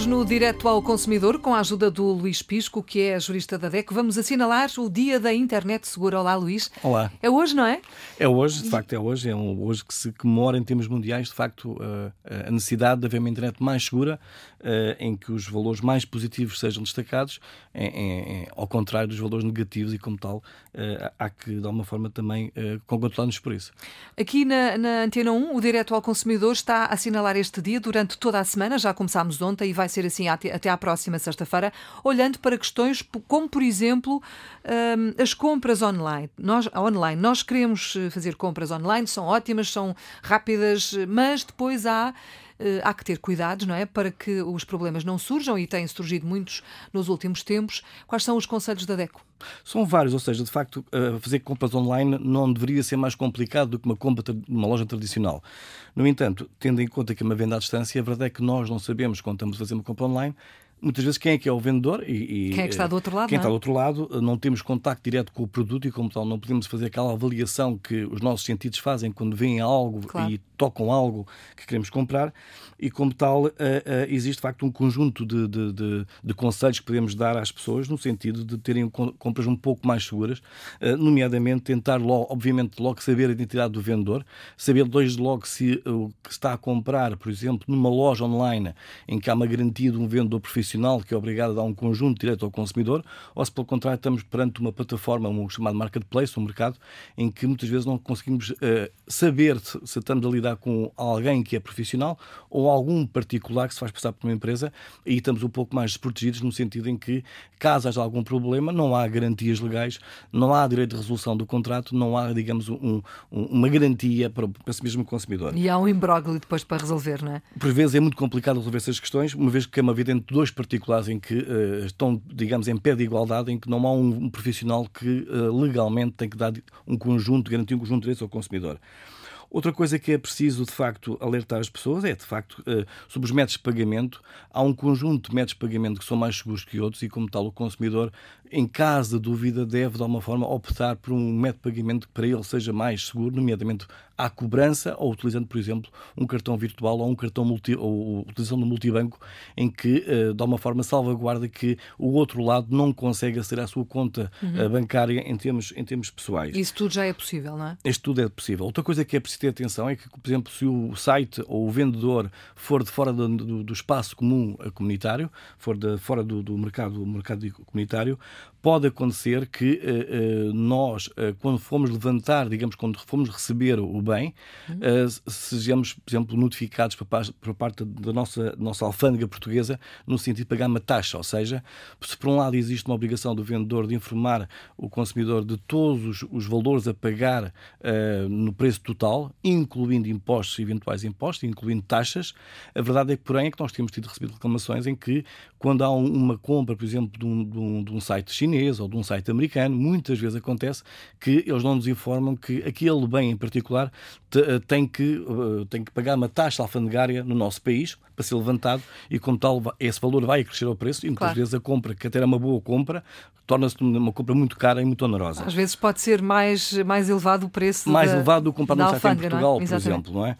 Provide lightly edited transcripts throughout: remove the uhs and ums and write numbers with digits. hoje no Direto ao Consumidor, com a ajuda do Luís Pisco, que é jurista da DECO, vamos assinalar o Dia da Internet Segura. Olá, Luís. Olá. É hoje, não é? É hoje, de facto, é hoje. É hoje que se comemora em termos mundiais, de facto, a necessidade de haver uma internet mais segura, em que os valores mais positivos sejam destacados, ao contrário dos valores negativos, e como tal, há que, de alguma forma, também congratular-nos por isso. Aqui na Antena 1, o Direto ao Consumidor está a assinalar este dia durante toda a semana, já começámos ontem e vai ser assim até à próxima sexta-feira, olhando para questões como, por exemplo, as compras online. Nós queremos fazer compras online, são ótimas, são rápidas, mas depois há que ter cuidados, não é? Para que os problemas não surjam, e têm surgido muitos nos últimos tempos. Quais são os conselhos da DECO? São vários, ou seja, de facto, fazer compras online não deveria ser mais complicado do que uma compra numa loja tradicional. No entanto, tendo em conta que é uma venda à distância, a verdade é que nós não sabemos, quando estamos a fazer uma compra online, muitas vezes quem é que é o vendedor e quem é que está do outro lado, não temos contacto direto com o produto e, como tal, não podemos fazer aquela avaliação que os nossos sentidos fazem quando veem algo, claro, e tocam algo que queremos comprar. E, como tal, existe, de facto, um conjunto de conselhos que podemos dar às pessoas no sentido de terem compras um pouco mais seguras, nomeadamente tentar, obviamente, logo saber a identidade do vendedor, saber desde logo se o que está a comprar, por exemplo, numa loja online em que há uma garantia de um vendedor profissional que é obrigado a dar um conjunto direto ao consumidor, ou se, pelo contrário, estamos perante uma plataforma, um chamado marketplace, um mercado, em que muitas vezes não conseguimos saber se estamos a lidar com alguém que é profissional ou algum particular que se faz passar por uma empresa, e estamos um pouco mais desprotegidos, no sentido em que, caso haja algum problema, não há garantias legais, não há direito de resolução do contrato, não há, digamos, uma garantia para esse mesmo consumidor. E há um imbróglio depois para resolver, não é? Por vezes é muito complicado resolver essas questões, uma vez que é uma vida entre dois particulares em que estão, digamos, em pé de igualdade, em que não há um profissional que legalmente tem que dar um conjunto, garantir um conjunto de direitos ao consumidor. Outra coisa que é preciso, de facto, alertar as pessoas é, de facto, sobre os métodos de pagamento. Há um conjunto de métodos de pagamento que são mais seguros que outros e, como tal, o consumidor, em caso de dúvida, deve, de alguma forma, optar por um método de pagamento que para ele seja mais seguro, nomeadamente à cobrança, ou utilizando, por exemplo, um cartão virtual ou um cartão ou utilização do multibanco, em que, de alguma forma, salvaguarda que o outro lado não consegue aceder à sua conta bancária em termos pessoais. Isso tudo já é possível, não é? Isto tudo é possível. Outra coisa que é preciso ter atenção é que, por exemplo, se o site ou o vendedor for de fora do espaço comum comunitário, for de fora do mercado comunitário, pode acontecer que nós, quando formos levantar, digamos, quando formos receber o bem, sejamos, por exemplo, notificados por parte da nossa alfândega portuguesa, no sentido de pagar uma taxa. Ou seja, se por um lado existe uma obrigação do vendedor de informar o consumidor de todos os valores a pagar no preço total, incluindo impostos, eventuais impostos, incluindo taxas. A verdade é que, porém, é que nós temos recebido reclamações em que, quando há uma compra, por exemplo, de um site chinês ou de um site americano, muitas vezes acontece que eles não nos informam que aquele bem em particular tem que pagar uma taxa alfandegária no nosso país para ser levantado, e, como tal, esse valor vai crescer ao preço, e muitas vezes a compra, que até era uma boa compra, torna-se uma compra muito cara e muito onerosa. Às vezes pode ser mais elevado o preço. Mais elevado do que comprar num site em Portugal, por exemplo, não é?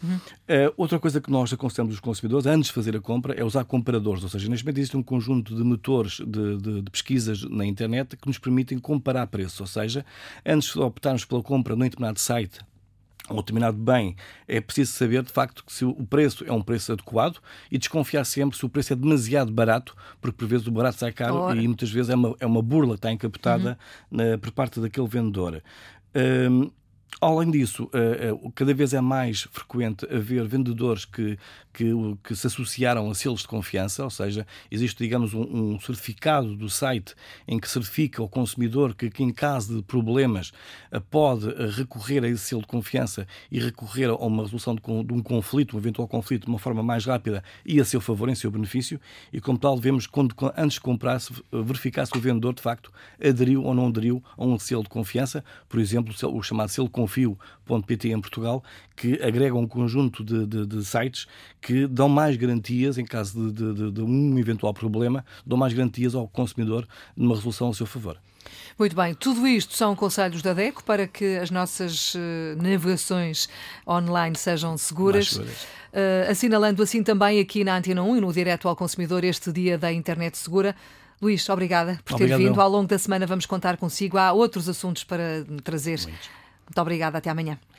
Outra coisa que nós aconselhamos os consumidores, antes de fazer a compra, é usar comparadores. Ou seja, neste momento existe um conjunto de motores de pesquisas na internet que nos permitem comparar preços. Ou seja, antes de optarmos pela compra num determinado site ou determinado bem, é preciso saber, de facto, que se o preço é um preço adequado, e desconfiar sempre se o preço é demasiado barato, porque, por vezes, o barato sai caro e muitas vezes é uma burla que está encapotada por parte daquele vendedor. Além disso, cada vez é mais frequente haver vendedores que se associaram a selos de confiança, ou seja, existe, digamos, um certificado do site em que certifica o consumidor que em caso de problemas, pode recorrer a esse selo de confiança e recorrer a uma resolução de um conflito, um eventual conflito, de uma forma mais rápida e a seu favor, em seu benefício, e, como tal, devemos, antes de comprar, verificar se o vendedor, de facto, aderiu ou não aderiu a um selo de confiança, por exemplo, o chamado selo confio.pt em Portugal, que agrega um conjunto de sites que dão mais garantias, em caso de um eventual problema, dão mais garantias ao consumidor numa resolução a seu favor. Muito bem, tudo isto são conselhos da DECO para que as nossas navegações online sejam seguras. Assinalando assim também aqui na Antena 1 e no Direto ao Consumidor este Dia da Internet Segura. Luís, obrigada por ter vindo. Ao longo da semana vamos contar consigo. Há outros assuntos para trazer. Muito obrigada, até amanhã.